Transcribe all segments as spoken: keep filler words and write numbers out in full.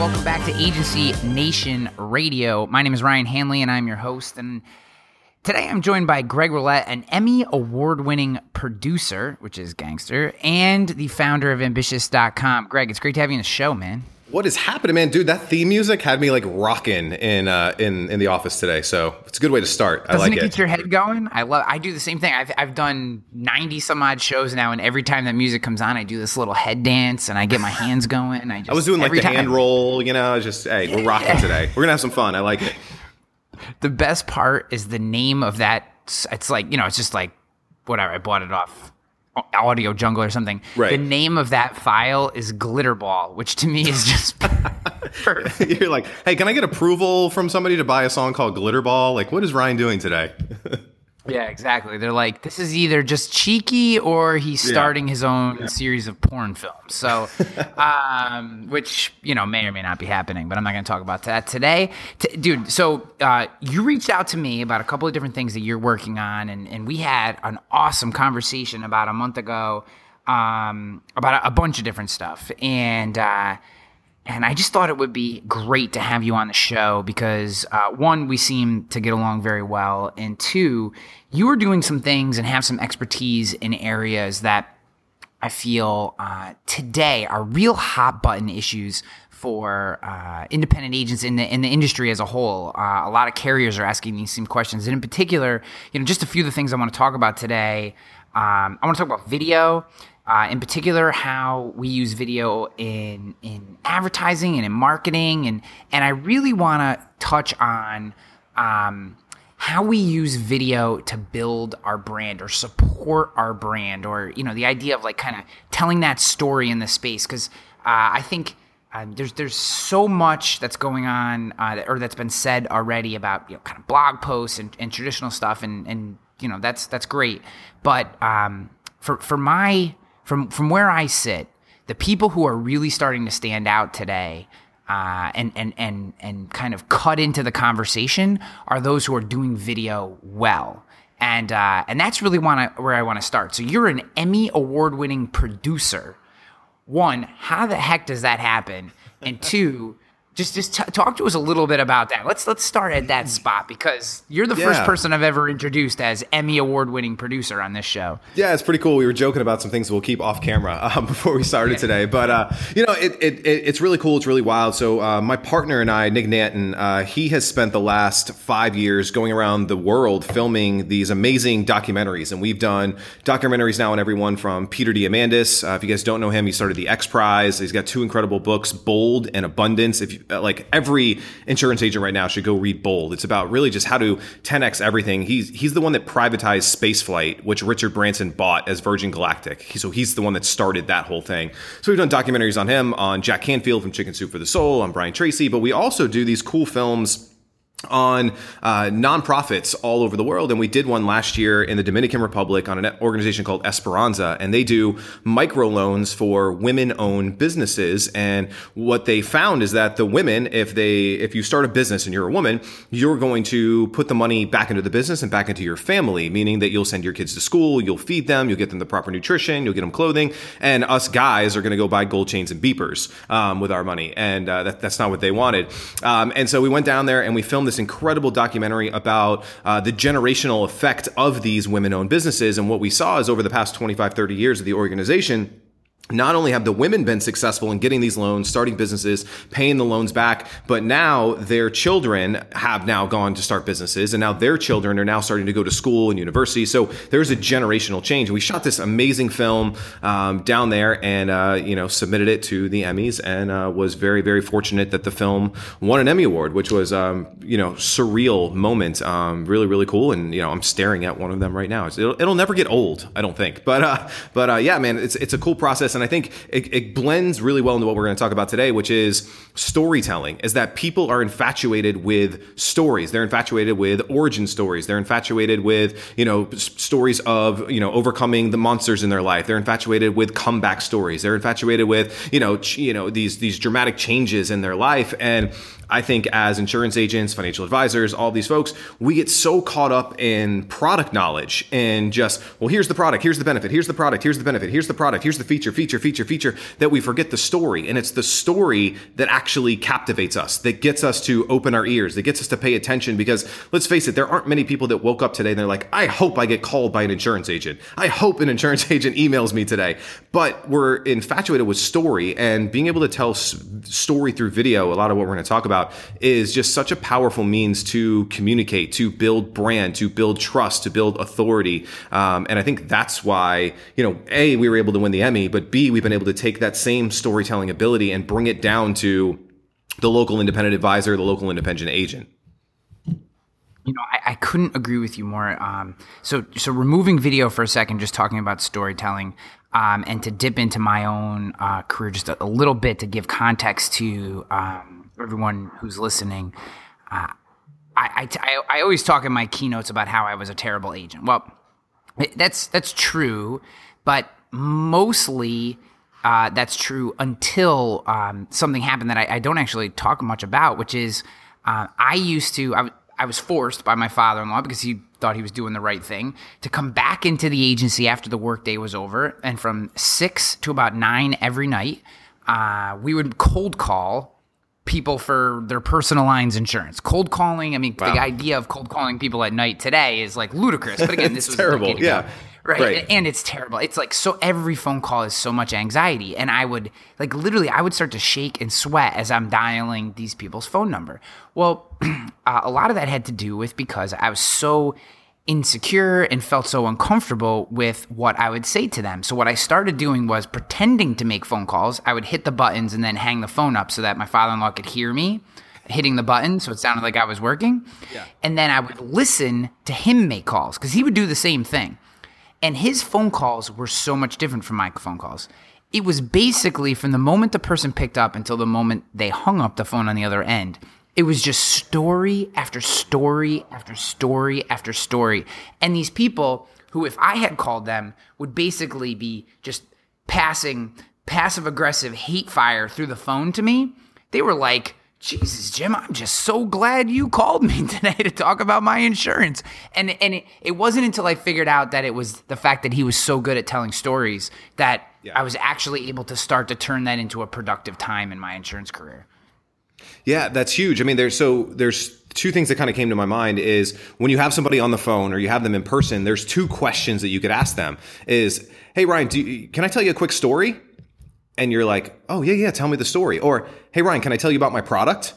welcome back to Agency Nation Radio. My name is Ryan Hanley, and I'm your host. And today I'm joined by Greg Roulette, an Emmy award-winning producer, which is gangster, and the founder of ambitious dot com. Greg, it's great to have you on the show, man. What is happening, man? Dude, that theme music had me like rocking in uh, in in the office today. So it's a good way to start. Doesn't I like it. Doesn't it get your head going? I love. I do the same thing. I've I've done ninety some odd shows now, and every time that music comes on, I do this little head dance and I get my hands going. And I just I was doing like the time. hand roll, you know. Just hey, we're rocking today. We're gonna have some fun. I like it. The best part is the name of that. It's like, you know, it's just like whatever. I bought it off Audio Jungle or something. Right. The name of that file is Glitterball, which to me is just perfect. You're like, hey, can I get approval from somebody to buy a song called Glitterball? Like, what is Ryan doing today? Yeah, exactly. They're like, this is either just cheeky or he's starting yeah. his own yeah. series of porn films. So, um, which, you know, may or may not be happening, but I'm not going to talk about that today. T- dude, so uh, you reached out to me about a couple of different things that you're working on, and, and we had an awesome conversation about a month ago um, about a, a bunch of different stuff. And uh, and I just thought it would be great to have you on the show because, uh, one, we seem to get along very well, and two, you are doing some things and have some expertise in areas that I feel uh, today are real hot button issues for uh, independent agents in the in the industry as a whole. Uh, a lot of carriers are asking these same questions, and in particular, you know, just a few of the things I want to talk about today. Um, I want to talk about video. Uh, in particular, how we use video in in advertising and in marketing, and and I really want to touch on um, how we use video to build our brand or support our brand, or you know, the idea of like kind of telling that story in the space, because uh, I think uh, there's there's so much that's going on uh, or that's been said already about, you know, kind of blog posts and, and traditional stuff, and and you know, that's that's great, but um, for for my From from where I sit, the people who are really starting to stand out today uh, and, and and and kind of cut into the conversation are those who are doing video well, and uh, and that's really one I, where I want to start. So you're an Emmy award-winning producer. One, how the heck does that happen? And two, just just t- talk to us a little bit about that. Let's let's start at that spot, because you're the yeah. first person I've ever introduced as Emmy award-winning producer on this show. Yeah, it's pretty cool. We were joking about some things we'll keep off camera um, before we started today, but uh, you know, it, it, it it's really cool. It's really wild. So uh, my partner and I, Nick Nanton, uh, he has spent the last five years going around the world filming these amazing documentaries, and we've done documentaries now on everyone from Peter Diamandis. Uh, if you guys don't know him, he started the X Prize. He's got two incredible books, Bold and Abundance. If you like, every insurance agent right now should go read Bold. It's about really just how to ten X everything. He's he's the one that privatized spaceflight, which Richard Branson bought as Virgin Galactic. He, so he's the one that started that whole thing. So we've done documentaries on him, on Jack Canfield from Chicken Soup for the Soul, on Brian Tracy. But we also do these cool films on uh, nonprofits all over the world. And we did one last year in the Dominican Republic on an organization called Esperanza. And they do microloans for women-owned businesses. And what they found is that the women, if they, if you start a business and you're a woman, you're going to put the money back into the business and back into your family, meaning that you'll send your kids to school, you'll feed them, you'll get them the proper nutrition, you'll get them clothing. And us guys are going to go buy gold chains and beepers um, with our money. And uh, that, that's not what they wanted. Um, and so we went down there and we filmed this incredible documentary about uh, the generational effect of these women-owned businesses. And what we saw is over the past twenty-five, thirty years of the organization, not only have the women been successful in getting these loans, starting businesses, paying the loans back, but now their children have now gone to start businesses, and now their children are now starting to go to school and university. So there's a generational change. And we shot this amazing film um, down there, and uh, you know, submitted it to the Emmys, and uh, was very, very fortunate that the film won an Emmy Award, which was um, you know, surreal moment, um, really, really cool. And you know, I'm staring at one of them right now. It'll, it'll never get old, I don't think. But uh, but uh, yeah, man, it's it's a cool process. And I think it, it blends really well into what we're going to talk about today, which is storytelling, is that people are infatuated with stories. They're infatuated with origin stories. They're infatuated with, you know, stories of, you know, overcoming the monsters in their life. They're infatuated with comeback stories. They're infatuated with, you know, ch- you know, these, these dramatic changes in their life. And I think as insurance agents, financial advisors, all these folks, we get so caught up in product knowledge and just, well, here's the product, here's the benefit, here's the product, here's the benefit, here's the product, here's the feature, feature, feature, feature, that we forget the story. And it's the story that actually captivates us, that gets us to open our ears, that gets us to pay attention, because let's face it, there aren't many people that woke up today and they're like, I hope I get called by an insurance agent. I hope an insurance agent emails me today. But we're infatuated with story, and being able to tell story through video, a lot of what we're going to talk about, is just such a powerful means to communicate, to build brand, to build trust, to build authority. Um, and I think that's why, you know, A, we were able to win the Emmy, but B, we've been able to take that same storytelling ability and bring it down to the local independent advisor, the local independent agent. You know, I, I couldn't agree with you more. Um, so, so removing video for a second, just talking about storytelling, um, and to dip into my own uh, career just a, a little bit to give context to um, everyone who's listening. Uh, I, I, I, I always talk in my keynotes about how I was a terrible agent. Well, that's that's true, but mostly uh, that's true until um, something happened that I, I don't actually talk much about, which is uh, I used to. I, I was forced by my father-in-law, because he thought he was doing the right thing, to come back into the agency after the workday was over. And from six to about nine every night, uh, we would cold call people for their personal lines insurance. Cold calling, I mean, wow. The idea of cold calling people at night today is like ludicrous. But again, this was terrible. A decade ago. Yeah. Right? right. And it's terrible. It's like, so every phone call is so much anxiety. And I would like, literally, I would start to shake and sweat as I'm dialing these people's phone number. Well, uh, a lot of that had to do with, because I was so insecure and felt so uncomfortable with what I would say to them. So what I started doing was pretending to make phone calls. I would hit the buttons and then hang the phone up so that my father-in-law could hear me hitting the button, so it sounded like I was working. Yeah. And then I would listen to him make calls, because he would do the same thing. And his phone calls were so much different from my phone calls. It was basically from the moment the person picked up until the moment they hung up the phone on the other end. It was just story after story after story after story. And these people who, if I had called them, would basically be just passing passive-aggressive hate fire through the phone to me. They were like, Jesus, Jim, I'm just so glad you called me today to talk about my insurance. And and it, it wasn't until I figured out that it was the fact that he was so good at telling stories that yeah. I was actually able to start to turn that into a productive time in my insurance career. Yeah, that's huge. I mean, there's so there's two things that kind of came to my mind is when you have somebody on the phone or you have them in person, there's two questions that you could ask them is, hey, Ryan, do you, can I tell you a quick story? And you're like, oh, yeah, yeah, tell me the story. Or, hey, Ryan, can I tell you about my product?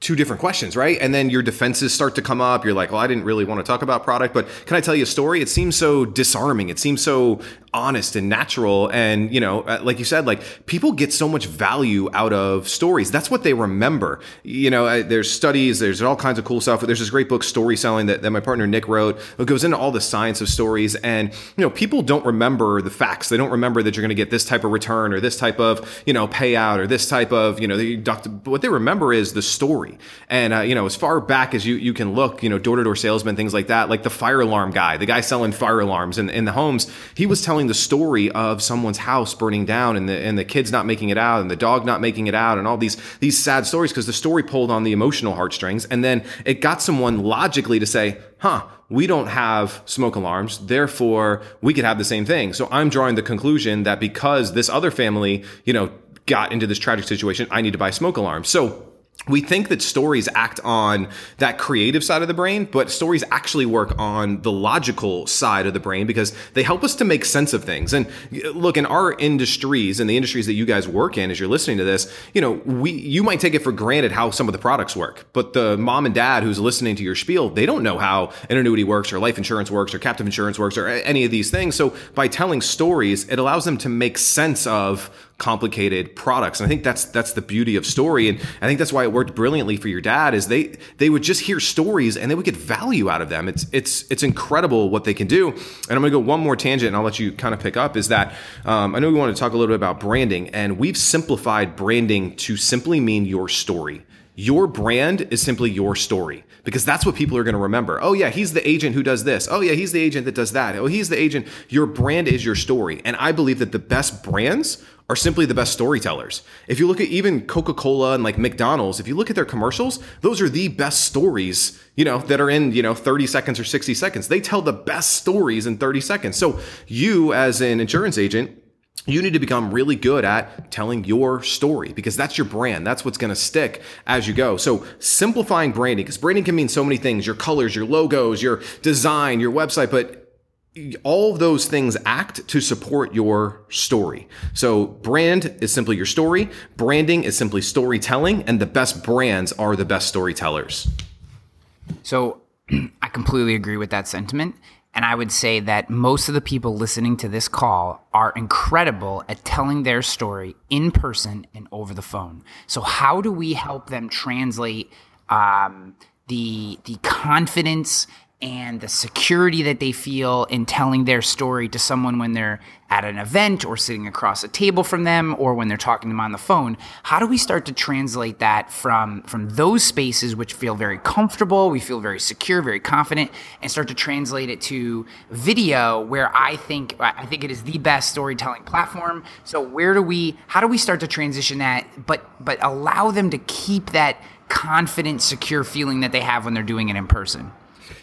Two different questions, right? And then your defenses start to come up. You're like, well, I didn't really want to talk about product, but can I tell you a story? It seems so disarming. It seems so honest and natural. And, you know, like you said, like people get so much value out of stories. That's what they remember. You know, there's studies, there's all kinds of cool stuff. There's this great book, Story Selling, that, that my partner Nick wrote. It goes into all the science of stories. And, you know, people don't remember the facts. They don't remember that you're going to get this type of return or this type of, you know, payout or this type of, you know, the, what they remember is the story. And, uh, you know, as far back as you, you can look, you know, door-to-door salesmen, things like that, like the fire alarm guy, the guy selling fire alarms in, in the homes, he was telling the story of someone's house burning down and the and the kids not making it out and the dog not making it out and all these, these sad stories, because the story pulled on the emotional heartstrings. And then it got someone logically to say, huh, we don't have smoke alarms, therefore we could have the same thing. So I'm drawing the conclusion that because this other family, you know, got into this tragic situation, I need to buy smoke alarms. So we think that stories act on that creative side of the brain, but stories actually work on the logical side of the brain because they help us to make sense of things. And look, in our industries and in the industries that you guys work in, as you're listening to this, you know, we, you might take it for granted how some of the products work, but the mom and dad who's listening to your spiel, they don't know how an annuity works or life insurance works or captive insurance works or any of these things. So by telling stories, it allows them to make sense of complicated products. And I think that's that's the beauty of story. And I think that's why it worked brilliantly for your dad is they they would just hear stories and they would get value out of them. It's it's it's incredible what they can do. And I'm going to go one more tangent and I'll let you kind of pick up is that um, I know we want to talk a little bit about branding, and we've simplified branding to simply mean your story. Your brand is simply your story. because that's what people are going to remember. Oh yeah, he's the agent who does this. Oh yeah, he's the agent that does that. Oh, he's the agent. Your brand is your story. And I believe that the best brands are simply the best storytellers. If you look at even Coca-Cola and like McDonald's, if you look at their commercials, those are the best stories, you know, that are in, you know, thirty seconds or sixty seconds. They tell the best stories in thirty seconds. So you as an insurance agent, you need to become really good at telling your story because that's your brand. That's what's going to stick as you go. So simplifying branding, because branding can mean so many things, your colors, your logos, your design, your website, but all of those things act to support your story. So brand is simply your story. Branding is simply storytelling. And the best brands are the best storytellers. So I completely agree with that sentiment. And I would say that most of the people listening to this call are incredible at telling their story in person and over the phone. So how do we help them translate um, the the confidence and the security that they feel in telling their story to someone when they're at an event or sitting across a table from them or when they're talking to them on the phone? How do we start to translate that from, from those spaces which feel very comfortable, we feel very secure, very confident, and start to translate it to video where I think I think it is the best storytelling platform? So where do we how do we start to transition that but but allow them to keep that confident, secure feeling that they have when they're doing it in person?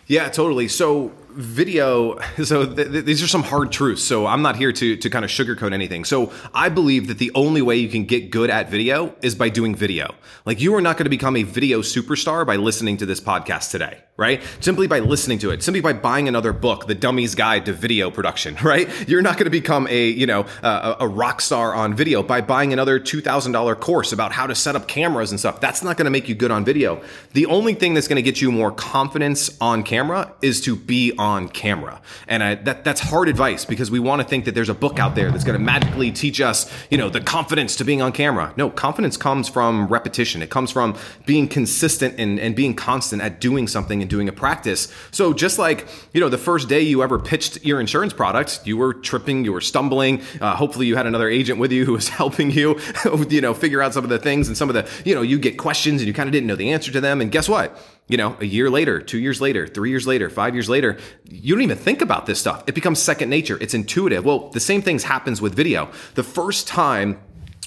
Yeah, totally. So video, so th- th- these are some hard truths. So I'm not here to to kind of sugarcoat anything. So I believe that the only way you can get good at video is by doing video. Like you are not going to become a video superstar by listening to this podcast today, right? Simply by listening to it, simply by buying another book, The Dummy's Guide to Video Production, right? You're not going to become a, you know, a, a rock star on video by buying another two thousand dollars course about how to set up cameras and stuff. That's not going to make you good on video. The only thing that's going to get you more confidence on camera is to be on camera. And I, that that's hard advice because we want to think that there's a book out there that's going to magically teach us, you know, the confidence to being on camera. No, confidence comes from repetition. It comes from being consistent and, and being constant at doing something and doing a practice. So just like, you know, the first day you ever pitched your insurance product, you were tripping, you were stumbling. Uh, hopefully you had another agent with you who was helping you, you know, figure out some of the things and some of the, you know, you get questions and you kind of didn't know the answer to them. And guess what? You know, a year later, two years later, three years later, five years later, you don't even think about this stuff. It becomes second nature. It's intuitive. Well, the same things happens with video. The first time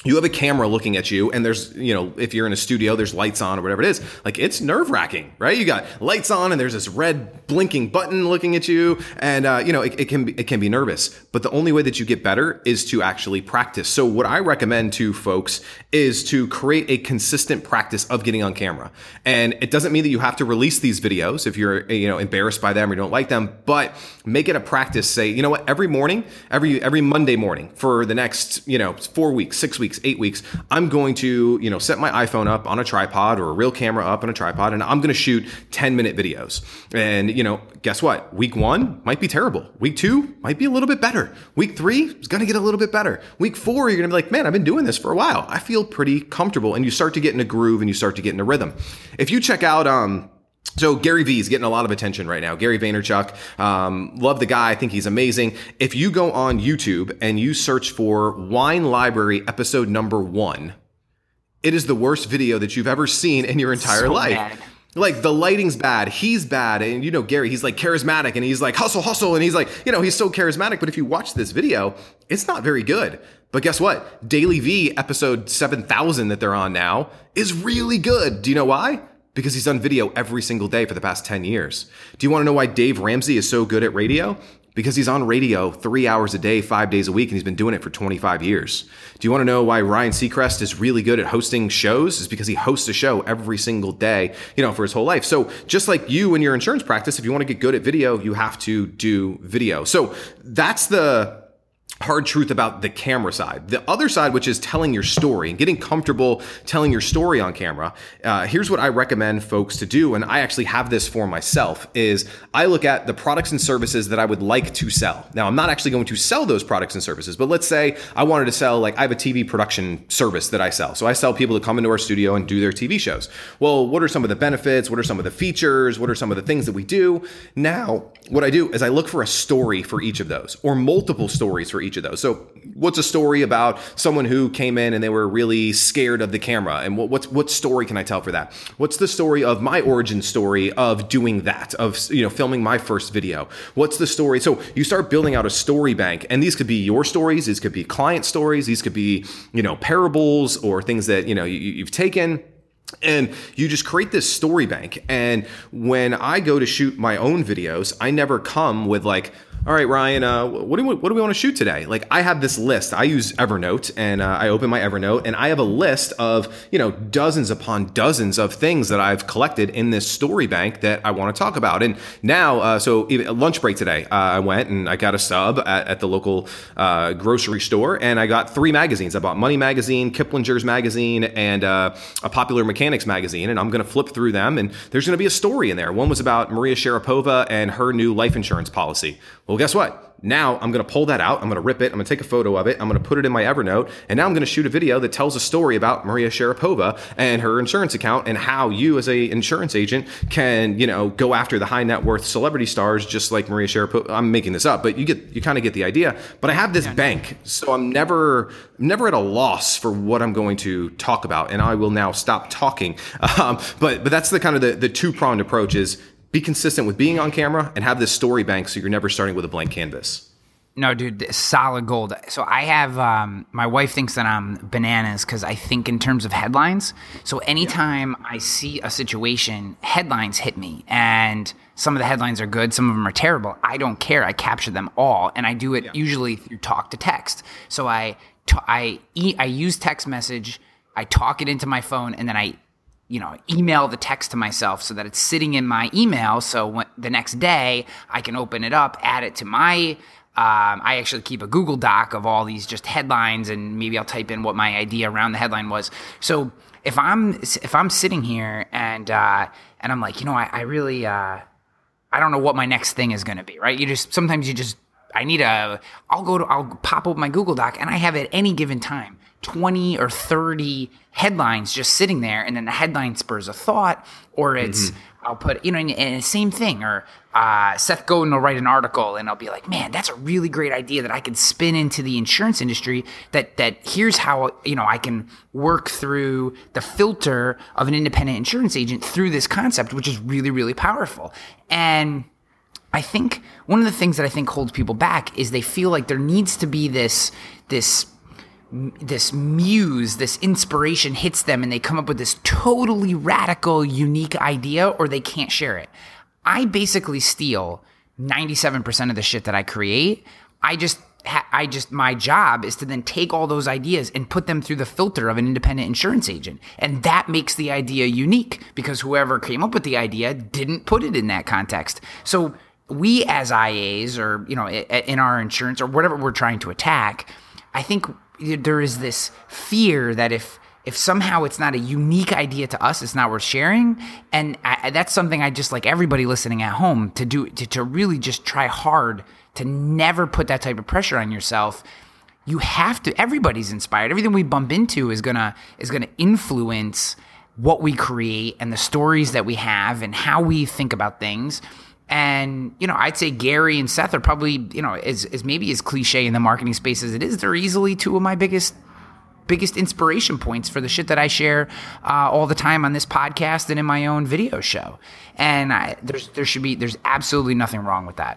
you have a camera looking at you and there's, you know, if you're in a studio, there's lights on or whatever it is, like it's nerve wracking, right? You got lights on and there's this red blinking button looking at you. And, uh, you know, it, it can be, it can be nervous, but the only way that you get better is to actually practice. So what I recommend to folks is to create a consistent practice of getting on camera. And it doesn't mean that you have to release these videos if you're, you know, embarrassed by them or you don't like them, but make it a practice. Say, you know what, every morning, every, every Monday morning for the next, you know, four weeks, six weeks, eight weeks, I'm going to, you know, set my iPhone up on a tripod or a real camera up on a tripod, and I'm going to shoot ten minute videos. And, you know, guess what? Week one might be terrible. Week two might be a little bit better. Week three is going to get a little bit better. Week four, you're going to be like, man, I've been doing this for a while. I feel pretty comfortable. And you start to get in a groove and you start to get in a rhythm. If you check out, um, So Gary Vee is getting a lot of attention right now. Gary Vaynerchuk, um, love the guy. I think he's amazing. If you go on YouTube and you search for Wine Library episode number one, it is the worst video that you've ever seen in your entire so life. Bad. Like the lighting's bad, he's bad. And you know, Gary, he's like charismatic and he's like hustle, hustle. And he's like, you know, he's so charismatic. But if you watch this video, it's not very good. But guess what? DailyVee episode seven thousand that they're on now is really good. Do you know why? Because he's done video every single day for the past ten years. Do you want to know why Dave Ramsey is so good at radio? Because he's on radio three hours a day, five days a week, and he's been doing it for twenty-five years. Do you want to know why Ryan Seacrest is really good at hosting shows? It's because he hosts a show every single day, you know, for his whole life. So just like you and your insurance practice, if you want to get good at video, you have to do video. So that's the hard truth about the camera side. The other side, which is telling your story and getting comfortable telling your story on camera. Uh, here's what I recommend folks to do. And I actually have this for myself is I look at the products and services that I would like to sell. Now, I'm not actually going to sell those products and services, but let's say I wanted to sell, like I have a T V production service that I sell. So I sell people to come into our studio and do their T V shows. Well, what are some of the benefits? What are some of the features? What are some of the things that we do? Now, what I do is I look for a story for each of those or multiple stories for each each of those. So what's a story about someone who came in and they were really scared of the camera? And what, what, what story can I tell for that? What's the story of my origin story of doing that, of, you know, filming my first video? What's the story? So you start building out a story bank, and these could be your stories. These could be client stories. These could be, you know, parables or things that, you know, you, you've taken. And you just create this story bank. And when I go to shoot my own videos, I never come with like, all right, Ryan, uh, what do we, what do we want to shoot today? Like, I have this list. I use Evernote, and uh, I open my Evernote, and I have a list of, you know, dozens upon dozens of things that I've collected in this story bank that I want to talk about. And now, uh, so lunch break today, uh, I went and I got a sub at, at the local uh, grocery store, and I got three magazines. I bought Money Magazine, Kiplinger's Magazine, and uh, a Popular Mechanics Magazine. And I'm going to flip through them, and there's going to be a story in there. One was about Maria Sharapova and her new life insurance policy. Well, Well, guess what? Now I'm going to pull that out. I'm going to rip it. I'm going to take a photo of it. I'm going to put it in my Evernote. And now I'm going to shoot a video that tells a story about Maria Sharapova and her insurance account, and how you as a insurance agent can, you know, go after the high net worth celebrity stars, just like Maria Sharapova. I'm making this up, but you get, you kind of get the idea. But I have this yeah, bank. So I'm never, I'm never at a loss for what I'm going to talk about. And I will now stop talking. Um, but, but that's the kind of the, the two pronged approach is, be consistent with being on camera and have this story bank so you're never starting with a blank canvas. No, dude, solid gold. So I have, um, my wife thinks that I'm bananas because I think in terms of headlines. So anytime yeah. I see a situation, headlines hit me. And some of the headlines are good, some of them are terrible. I don't care. I capture them all. And I do it yeah. usually through talk to text. So I, t- I, e- I use text message, I talk it into my phone, and then I you know, email the text to myself so that it's sitting in my email. So when, the next day I can open it up, add it to my, um, I actually keep a Google Doc of all these just headlines, and maybe I'll type in what my idea around the headline was. So if I'm, if I'm sitting here and, uh, and I'm like, you know, I, I really, uh, I don't know what my next thing is going to be, right? You just, sometimes you just, I need a, I'll go to, I'll pop up my Google Doc, and I have at any given time twenty or thirty headlines just sitting there, and then the headline spurs a thought, or it's mm-hmm. I'll put, you know, and, and the same thing, or uh, Seth Godin will write an article, and I'll be like, man, that's a really great idea that I can spin into the insurance industry, that that here's how, you know, I can work through the filter of an independent insurance agent through this concept, which is really, really powerful. And I think one of the things that I think holds people back is they feel like there needs to be this this this muse, this inspiration hits them, and they come up with this totally radical, unique idea, or they can't share it. I basically steal ninety-seven percent of the shit that I create. I just, I just, my job is to then take all those ideas and put them through the filter of an independent insurance agent. And that makes the idea unique, because whoever came up with the idea didn't put it in that context. So we as I As, or, you know, in our insurance or whatever we're trying to attack, I think there is this fear that if if somehow it's not a unique idea to us, it's not worth sharing. And I, that's something I just like everybody listening at home to do, to, to really just try hard to never put that type of pressure on yourself. You have to, everybody's inspired. Everything we bump into is gonna is gonna influence what we create and the stories that we have and how we think about things. And, you know, I'd say Gary and Seth are probably, you know, as, as maybe as cliche in the marketing space as it is, they're easily two of my biggest, biggest inspiration points for the shit that I share uh, all the time on this podcast and in my own video show. And I, there's, there should be, there's absolutely nothing wrong with that.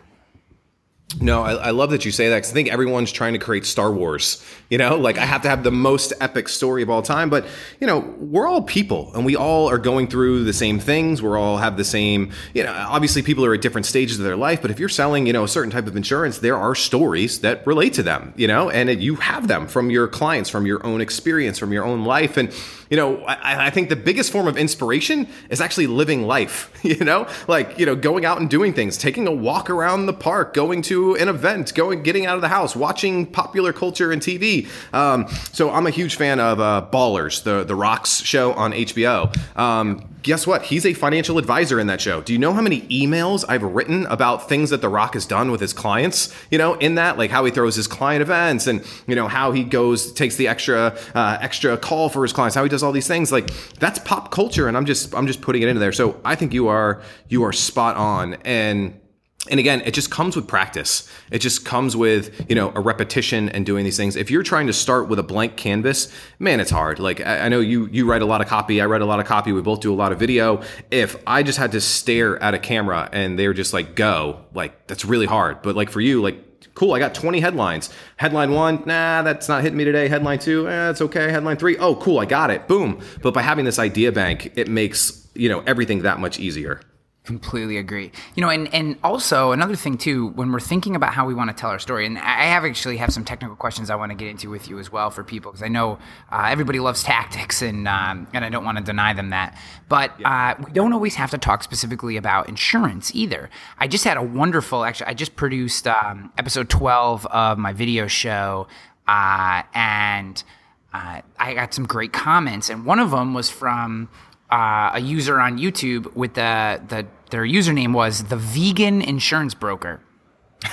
No, I, I love that you say that, because I think everyone's trying to create Star Wars, you know, like I have to have the most epic story of all time. But, you know, we're all people, and we all are going through the same things. We're all have the same, you know, obviously people are at different stages of their life. But if you're selling, you know, a certain type of insurance, there are stories that relate to them, you know, and it, you have them from your clients, from your own experience, from your own life. And, you know, I, I think the biggest form of inspiration is actually living life, you know, like, you know, going out and doing things, taking a walk around the park, going to an event, going, getting out of the house, watching popular culture and T V. Um, so I'm a huge fan of uh, Ballers, the the Rock's show on H B O. Um, guess what? He's a financial advisor in that show. Do you know how many emails I've written about things that The Rock has done with his clients? You know, in that, like how he throws his client events, and, you know, how he goes, takes the extra uh, extra call for his clients, how he does all these things. Like, that's pop culture, and I'm just I'm just putting it into there. So I think you are you are spot on. And And again, it just comes with practice. It just comes with, you know, a repetition and doing these things. If you're trying to start with a blank canvas, man, it's hard. Like, I, I know you you write a lot of copy. I write a lot of copy. We both do a lot of video. If I just had to stare at a camera and they were just like, go, like, that's really hard. But like for you, like, cool, I got twenty headlines. Headline one, nah, that's not hitting me today. Headline two, eh, it's okay. Headline three, oh, cool, I got it. Boom. But by having this idea bank, it makes, you know, everything that much easier. Completely agree. You know, and, and also another thing too, when we're thinking about how we want to tell our story, and I have actually have some technical questions I want to get into with you as well for people, because I know uh, everybody loves tactics, and um, and I don't want to deny them that. But uh, we don't always have to talk specifically about insurance either. I just had a wonderful, actually, I just produced um, episode twelve of my video show, uh, and uh, I got some great comments, and one of them was from uh, a user on YouTube with the the their username was the vegan insurance broker.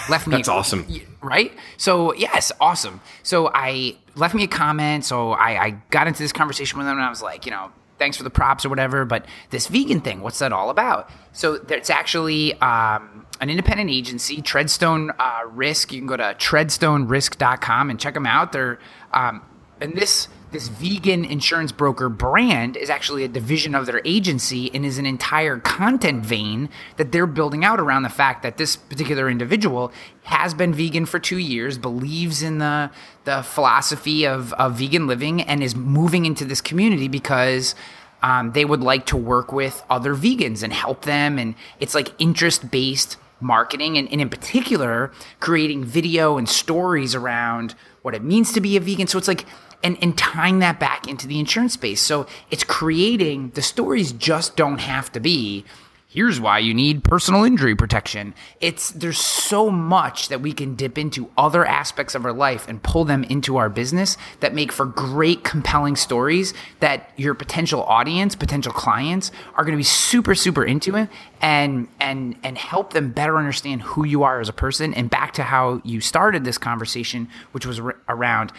Left me. That's awesome. Right? So yes, awesome. So I left me a comment. So I, I got into this conversation with them, and I was like, you know, thanks for the props or whatever, but this vegan thing, what's that all about? So it's actually um, an independent agency, Treadstone uh, Risk. You can go to treadstone risk dot com and check them out. They're um, and this. This vegan insurance broker brand is actually a division of their agency and is an entire content vein that they're building out around the fact that this particular individual has been vegan for two years, believes in the the philosophy of, of vegan living, and is moving into this community because um, they would like to work with other vegans and help them. And it's like interest-based marketing, and, and in particular, creating video and stories around what it means to be a vegan. So it's like And, and tying that back into the insurance space. So it's creating, the stories just don't have to be, here's why you need personal injury protection. It's, there's so much that we can dip into other aspects of our life and pull them into our business that make for great, compelling stories that your potential audience, potential clients are going to be super, super into it and, and, and help them better understand who you are as a person. And back to how you started this conversation, which was r- around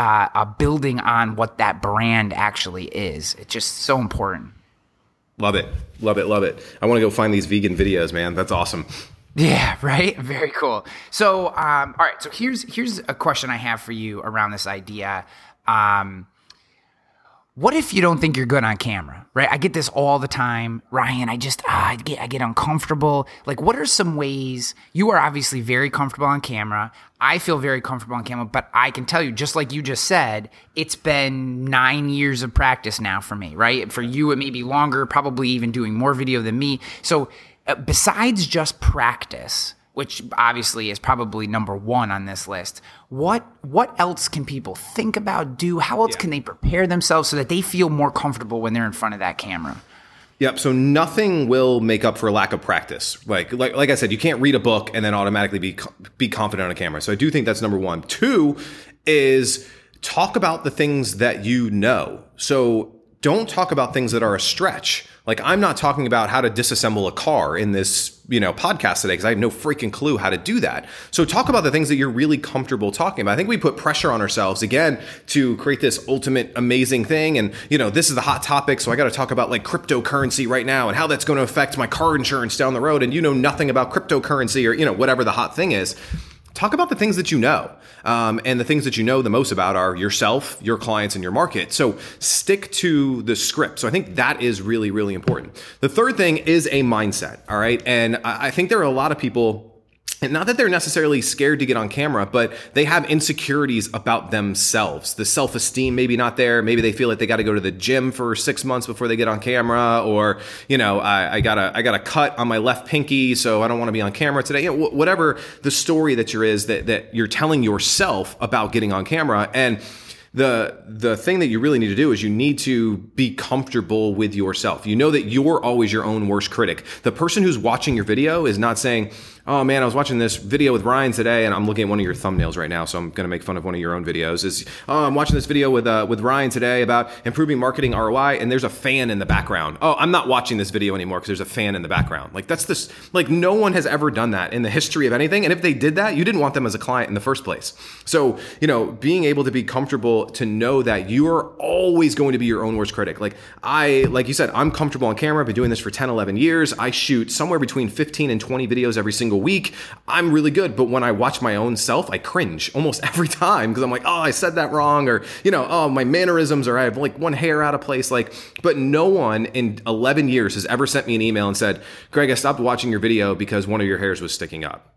Uh, uh, building on what that brand actually is. It's just so important. Love it. Love it. Love it. I want to go find these vegan videos, man. That's awesome. Yeah, right? Very cool. So, um, all right. So here's, here's a question I have for you around this idea. Um, what if you don't think you're good on camera, right? I get this all the time. Ryan, I just, uh, I get, I get uncomfortable. Like, what are some ways? You are obviously very comfortable on camera. I feel very comfortable on camera, but I can tell you, just like you just said, it's been nine years of practice now for me, right? For you, it may be longer, probably even doing more video than me. So uh, besides just practice, which obviously is probably number one on this list, What what else can people think about, do? How else yeah. can they prepare themselves so that they feel more comfortable when they're in front of that camera? Yep. So nothing will make up for a lack of practice. Like, like, like I said, you can't read a book and then automatically be be confident on a camera. So I do think that's number one. Two is talk about the things that you know. So don't talk about things that are a stretch. Like, I'm not talking about how to disassemble a car in this, you know, podcast today because I have no freaking clue how to do that. So talk about the things that you're really comfortable talking about. I think we put pressure on ourselves again to create this ultimate amazing thing. And, you know, this is the hot topic. So I got to talk about like cryptocurrency right now and how that's going to affect my car insurance down the road. And you know nothing about cryptocurrency or, you know, whatever the hot thing is. Talk about the things that you know. Um, and the things that you know the most about are yourself, your clients, and your market. So stick to the script. So I think that is really, really important. The third thing is a mindset. All right. And I think there are a lot of people, and not that they're necessarily scared to get on camera, but they have insecurities about themselves. The self-esteem maybe not there. Maybe they feel like they got to go to the gym for six months before they get on camera, or, you know, I, I got a I got a cut on my left pinky, so I don't want to be on camera today. You know, wh- whatever the story that you're is that that you're telling yourself about getting on camera. And The the thing that you really need to do is you need to be comfortable with yourself. You know that you're always your own worst critic. The person who's watching your video is not saying, oh man, I was watching this video with Ryan today, and I'm looking at one of your thumbnails right now, so I'm going to make fun of one of your own videos. Is oh, I'm watching this video with uh, with Ryan today about improving marketing R O I, and there's a fan in the background. Oh, I'm not watching this video anymore because there's a fan in the background. Like, that's this, like, no one has ever done that in the history of anything. And if they did that, you didn't want them as a client in the first place. So, you know, being able to be comfortable to know that you are always going to be your own worst critic. Like I, like you said, I'm comfortable on camera. I've been doing this for ten, eleven years. I shoot somewhere between fifteen and twenty videos every single single week, I'm really good. But when I watch my own self, I cringe almost every time because I'm like, oh, I said that wrong, or, you know, oh, my mannerisms, or I have like one hair out of place. Like, but no one in eleven years has ever sent me an email and said, Greg, I stopped watching your video because one of your hairs was sticking up.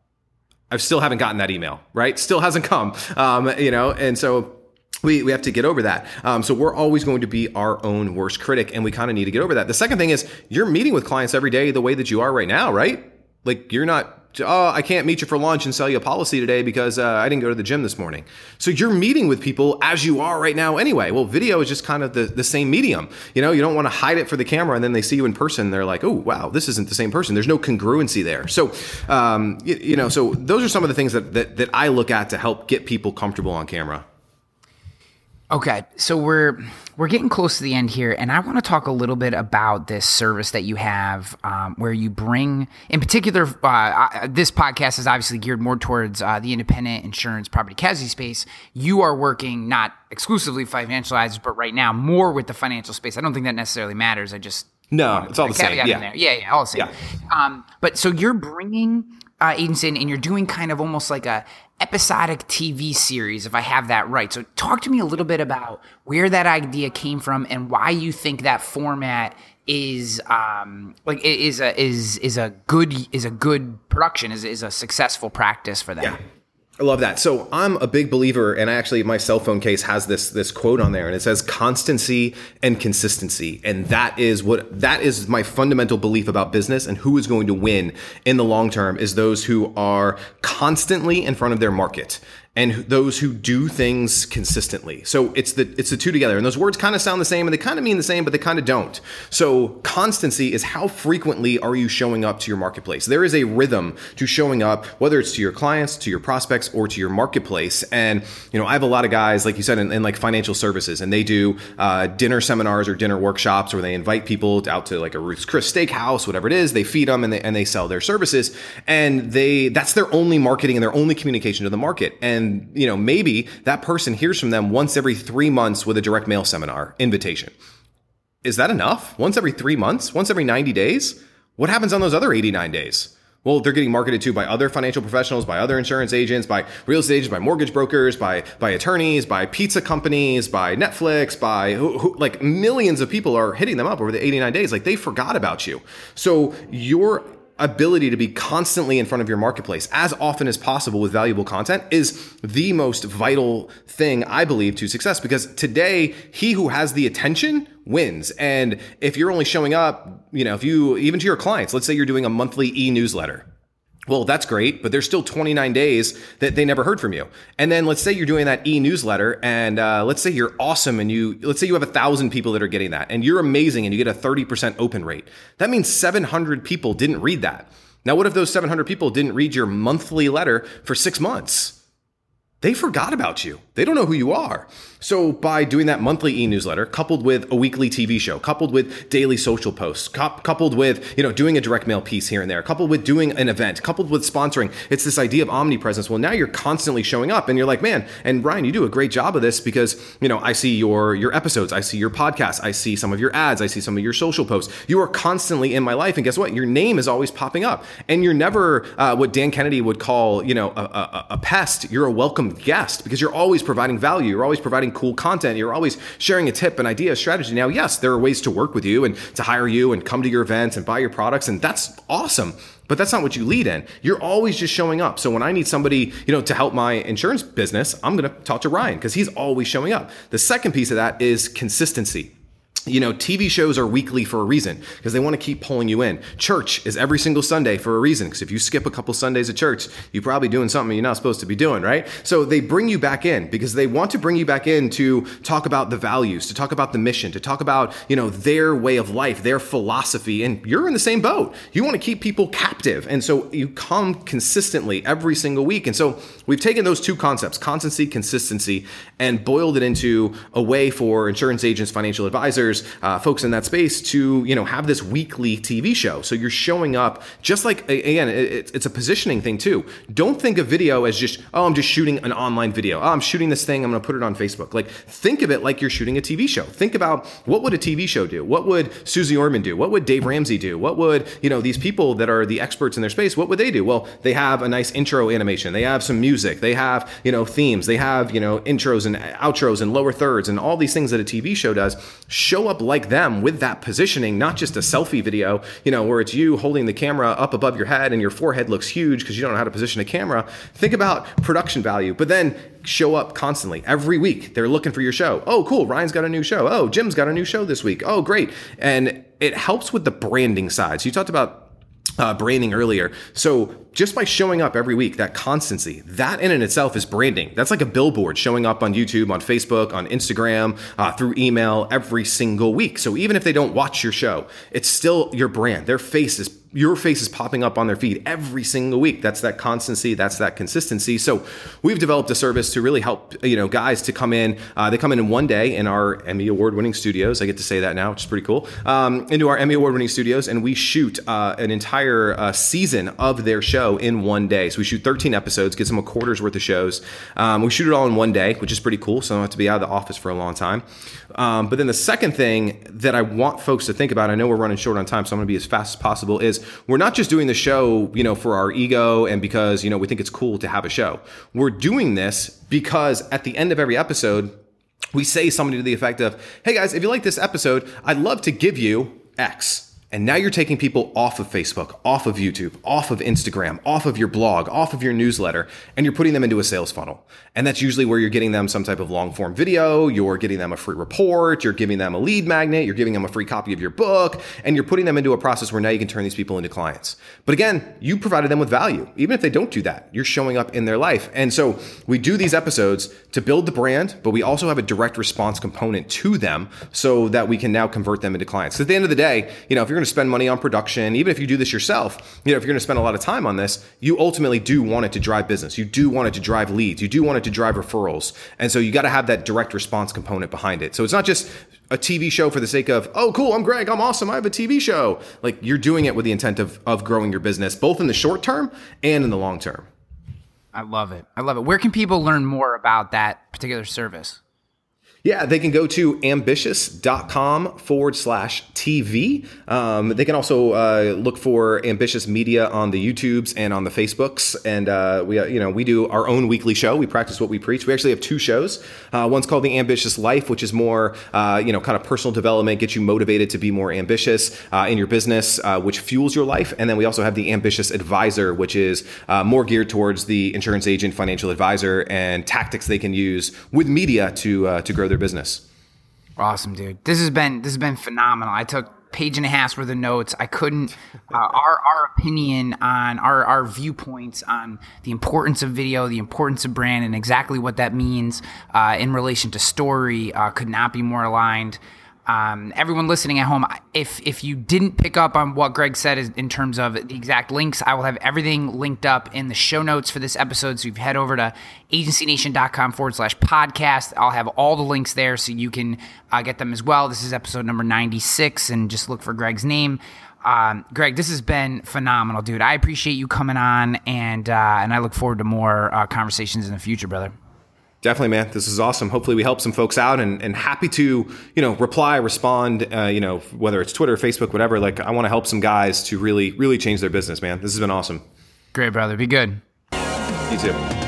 I still haven't gotten that email, right? Still hasn't come, um, you know, and so We we have to get over that. Um, so we're always going to be our own worst critic, and we kind of need to get over that. The second thing is you're meeting with clients every day the way that you are right now, right? Like you're not, oh, I can't meet you for lunch and sell you a policy today because uh, I didn't go to the gym this morning. So you're meeting with people as you are right now anyway. Well, video is just kind of the, the same medium. You know, you don't want to hide it for the camera, and then they see you in person. They're like, oh, wow, this isn't the same person. There's no congruency there. So, um, you, you know, so those are some of the things that, that that I look at to help get people comfortable on camera. Okay, so we're we're getting close to the end here, and I want to talk a little bit about this service that you have, um, where you bring, in particular, uh, I, this podcast is obviously geared more towards uh, the independent insurance property casualty space. You are working not exclusively financial advisors, but right now more with the financial space. I don't think that necessarily matters. I just no, it's all the same. Yeah. There. yeah, yeah, all the same. Yeah. Um, but so you're bringing uh, agents in, and you're doing kind of almost like a episodic T V series, if I have that right. So talk to me a little bit about where that idea came from and why you think that format is um, like is a is is a good is a good production is is a successful practice for them. Yeah. I love that. So I'm a big believer, and I actually, my cell phone case has this this quote on there, and it says constancy and consistency. And that is what that is my fundamental belief about business and who is going to win in the long term is those who are constantly in front of their market and those who do things consistently. So it's the it's the two together. And those words kind of sound the same, and they kind of mean the same, but they kind of don't. So constancy is how frequently are you showing up to your marketplace? There is a rhythm to showing up, whether it's to your clients, to your prospects, or to your marketplace. And, you know, I have a lot of guys, like you said, in, in like financial services, and they do uh, dinner seminars or dinner workshops where they invite people out to like a Ruth's Chris Steakhouse, whatever it is, they feed them and they, and they sell their services. And they that's their only marketing and their only communication to the market. And And, you know, maybe that person hears from them once every three months with a direct mail seminar invitation. Is that enough? Once every three months? Once every ninety days? What happens on those other eighty-nine days? Well, they're getting marketed to by other financial professionals, by other insurance agents, by real estate agents, by mortgage brokers, by by attorneys, by pizza companies, by Netflix, by who, who, like millions of people are hitting them up over the eighty-nine days. Like they forgot about you. So your ability to be constantly in front of your marketplace as often as possible with valuable content is the most vital thing, I believe, to success, because today he who has the attention wins. And if you're only showing up, you know, if you even to your clients, let's say you're doing a monthly e-newsletter. Well, that's great, but there's still twenty-nine days that they never heard from you. And then let's say you're doing that e-newsletter, and uh, let's say you're awesome, and you let's say you have a thousand people that are getting that, and you're amazing, and you get a thirty percent open rate. That means seven hundred people didn't read that. Now, what if those seven hundred people didn't read your monthly letter for six months? They forgot about you. They don't know who you are. So by doing that monthly e-newsletter, coupled with a weekly T V show, coupled with daily social posts, cu- coupled with, you know, doing a direct mail piece here and there, coupled with doing an event, coupled with sponsoring, it's this idea of omnipresence. Well, now you're constantly showing up, and you're like, man, and Ryan, you do a great job of this because, you know, I see your, your episodes, I see your podcasts, I see some of your ads, I see some of your social posts. You are constantly in my life. And guess what? Your name is always popping up, and you're never uh, what Dan Kennedy would call, you know, a, a, a pest. You're a welcome guest because you're always providing value. You're always providing cool content. You're always sharing a tip, an idea, a strategy. Now, yes, there are ways to work with you and to hire you and come to your events and buy your products. And that's awesome. But that's not what you lead in. You're always just showing up. So when I need somebody, you know, to help my insurance business, I'm going to talk to Ryan because he's always showing up. The second piece of that is consistency. You know, T V shows are weekly for a reason because they want to keep pulling you in. Church is every single Sunday for a reason because if you skip a couple Sundays at church, you're probably doing something you're not supposed to be doing, right? So they bring you back in because they want to bring you back in to talk about the values, to talk about the mission, to talk about, you know, their way of life, their philosophy. And you're in the same boat. You want to keep people captive. And so you come consistently every single week. And so we've taken those two concepts, constancy, consistency, and boiled it into a way for insurance agents, financial advisors, designers, uh, folks in that space to, you know, have this weekly T V show. So you're showing up just like, again, it, it's a positioning thing too. Don't think of video as just, oh, I'm just shooting an online video. Oh, I'm shooting this thing. I'm going to put it on Facebook. Like, think of it like you're shooting a T V show. Think about, what would a T V show do? What would Suze Orman do? What would Dave Ramsey do? What would, you know, these people that are the experts in their space, what would they do? Well, they have a nice intro animation. They have some music. They have, you know, themes. They have, you know, intros and outros and lower thirds and all these things that a T V show does. Show up like them with that positioning, not just a selfie video, you know, where it's you holding the camera up above your head and your forehead looks huge because you don't know how to position a camera. Think about production value, but then show up constantly. Every week, they're looking for your show. Oh, cool. Ryan's got a new show. Oh, Jim's got a new show this week. Oh, great. And it helps with the branding side. So you talked about Uh, branding earlier. So just by showing up every week, that constancy, that in and itself is branding. That's like a billboard showing up on YouTube, on Facebook, on Instagram, uh, through email every single week. So even if they don't watch your show, it's still your brand. Their face is Your face is popping up on their feed every single week. That's that constancy. That's that consistency. So we've developed a service to really help, you know, guys to come in. Uh, they come in in one day in our Emmy award-winning studios. I get to say that now, which is pretty cool. Um, into our Emmy award-winning studios, and we shoot uh, an entire uh, season of their show in one day. So we shoot thirteen episodes, gets them a quarter's worth of shows. Um, we shoot it all in one day, which is pretty cool. So I don't have to be out of the office for a long time. Um, but then the second thing that I want folks to think about, I know we're running short on time, so I'm going to be as fast as possible, is we're not just doing the show, you know, for our ego and because, you know, we think it's cool to have a show. We're doing this because at the end of every episode, we say something to the effect of, hey guys, if you like this episode, I'd love to give you X. And now you're taking people off of Facebook, off of YouTube, off of Instagram, off of your blog, off of your newsletter, and you're putting them into a sales funnel. And that's usually where you're getting them some type of long form video, you're getting them a free report, you're giving them a lead magnet, you're giving them a free copy of your book, and you're putting them into a process where now you can turn these people into clients. But again, you provided them with value. Even if they don't do that, you're showing up in their life. And so we do these episodes to build the brand, but we also have a direct response component to them so that we can now convert them into clients. So at the end of the day, you know, if you're to spend money on production, even if you do this yourself, you know, if you're going to spend a lot of time on this, you ultimately do want it to drive business. You do want it to drive leads. You do want it to drive referrals. And so you got to have that direct response component behind it. So it's not just a T V show for the sake of, oh, cool, I'm Greg, I'm awesome, I have a T V show. Like, you're doing it with the intent of, of growing your business, both in the short term and in the long term. I love it. I love it. Where can people learn more about that particular service? Yeah, they can go to ambitious.com forward slash TV. Um, they can also uh, look for Ambitious Media on the YouTubes and on the Facebooks. And uh, we, uh, you know, we do our own weekly show. We practice what we preach. We actually have two shows. Uh, one's called The Ambitious Life, which is more, uh, you know, kind of personal development, gets you motivated to be more ambitious uh, in your business, uh, which fuels your life. And then we also have The Ambitious Advisor, which is uh, more geared towards the insurance agent, financial advisor, and tactics they can use with media to uh, to grow their business. Awesome, dude. This has been this has been phenomenal. I took a page and a half worth of notes. I couldn't uh, our our opinion on our our viewpoints on the importance of video, the importance of brand, and exactly what that means uh, in relation to story uh, could not be more aligned. Um, everyone listening at home, if if you didn't pick up on what Greg said is, in terms of the exact links, I will have everything linked up in the show notes for this episode. So you head over to agency nation dot com forward slash podcast. I'll have all the links there so you can uh, get them as well. This is episode number ninety-six, and just look for Greg's name. Um, Greg, this has been phenomenal, dude. I appreciate you coming on, and uh, and I look forward to more uh, conversations in the future, brother. Definitely, man. This is awesome. Hopefully we help some folks out, and, and happy to, you know, reply, respond, uh, you know, whether it's Twitter, Facebook, whatever. Like, I want to help some guys to really, really change their business, man. This has been awesome. Great, brother. Be good. You too.